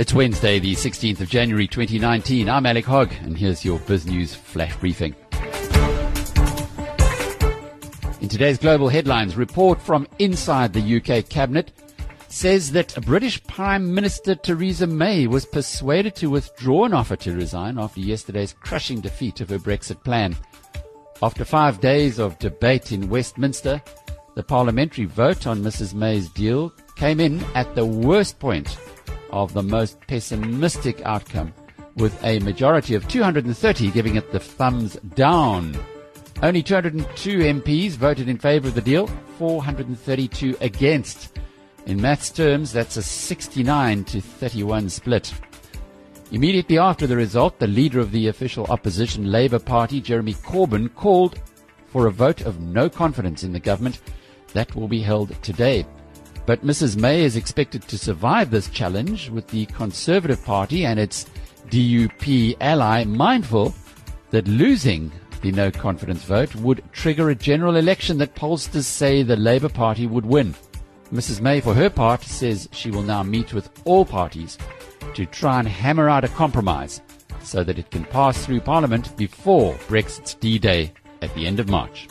It's Wednesday, the 16th of January, 2019. I'm Alec Hogg, and here's your BizNews Flash Briefing. In today's global headlines, report from inside the UK cabinet says that British Prime Minister Theresa May was persuaded to withdraw an offer to resign after yesterday's crushing defeat of her Brexit plan. After 5 days of debate in Westminster, the parliamentary vote on Mrs May's deal came in at the worst point of the most pessimistic outcome, with a majority of 230 giving it the thumbs down. Only 202 MPs voted in favour of the deal, 432 against. In maths terms, that's a 69-31 split. Immediately after the result, the leader of the official opposition Labour Party, Jeremy Corbyn, called for a vote of no confidence in the government. That will be held today. But Mrs May is expected to survive this challenge, with the Conservative Party and its DUP ally mindful that losing the no confidence vote would trigger a general election that pollsters say the Labour Party would win. Mrs May, for her part, says she will now meet with all parties to try and hammer out a compromise so that it can pass through Parliament before Brexit's D-Day at the end of March.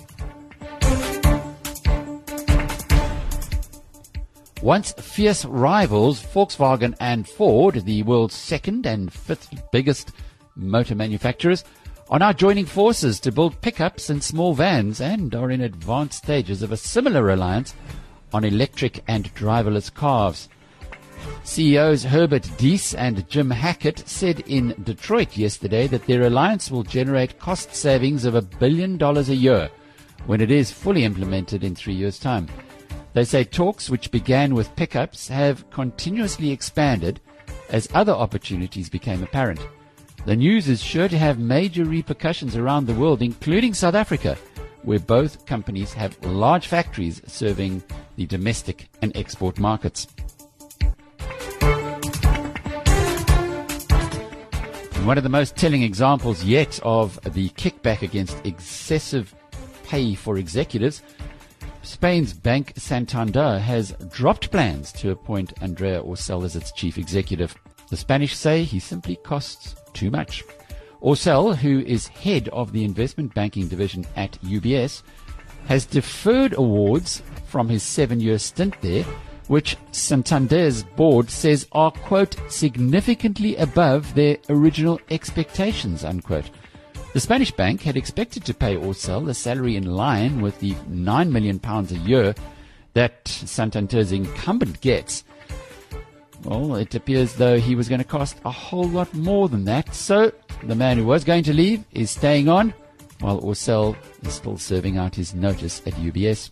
Once fierce rivals, Volkswagen and Ford, the world's second and fifth biggest motor manufacturers, are now joining forces to build pickups and small vans, and are in advanced stages of a similar reliance on electric and driverless cars. CEOs Herbert Diess and Jim Hackett said in Detroit yesterday that their alliance will generate cost savings of $1 billion a year when it is fully implemented in 3 years' time. They say talks, which began with pickups, have continuously expanded as other opportunities became apparent. The news is sure to have major repercussions around the world, including South Africa, where both companies have large factories serving the domestic and export markets. And one of the most telling examples yet of the kickback against excessive pay for executives, Spain's bank Santander has dropped plans to appoint Andrea Orcel as its chief executive. The Spanish say he simply costs too much. Orcel, who is head of the investment banking division at UBS, has deferred awards from his 7-year stint there, which Santander's board says are, quote, significantly above their original expectations, unquote. The Spanish bank had expected to pay Orcel a salary in line with the £9 million a year that Santander's incumbent gets. Well, it appears, though, he was going to cost a whole lot more than that. So the man who was going to leave is staying on, while Orcel is still serving out his notice at UBS.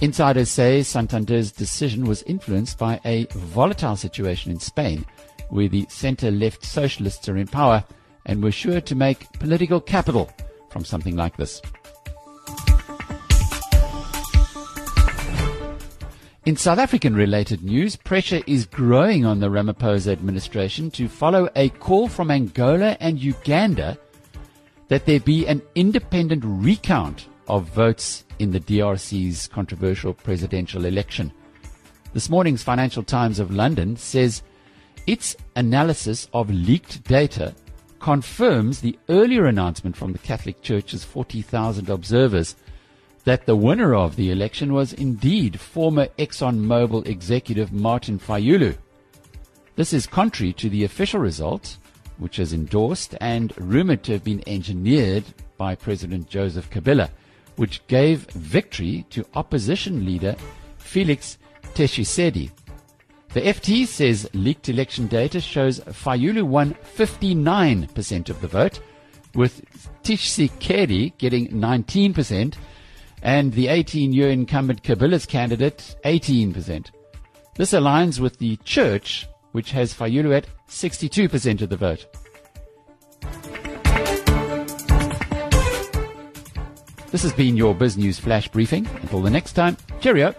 Insiders say Santander's decision was influenced by a volatile situation in Spain, where the centre-left socialists are in power and were sure to make political capital from something like this. In South African-related news, pressure is growing on the Ramaphosa administration to follow a call from Angola and Uganda that there be an independent recount of votes in the DRC's controversial presidential election. This morning's Financial Times of London says its analysis of leaked data confirms the earlier announcement from the Catholic Church's 40,000 observers that the winner of the election was indeed former ExxonMobil executive Martin Fayulu. This is contrary to the official result, which is endorsed and rumored to have been engineered by President Joseph Kabila, which gave victory to opposition leader Felix Tshisekedi. The FT says leaked election data shows Fayulu won 59% of the vote, with Tshisekedi getting 19%, and the 18-year incumbent Kabila's candidate 18%. This aligns with the Church, which has Fayulu at 62% of the vote. This has been your BizNews Flash Briefing. Until the next time, cheerio.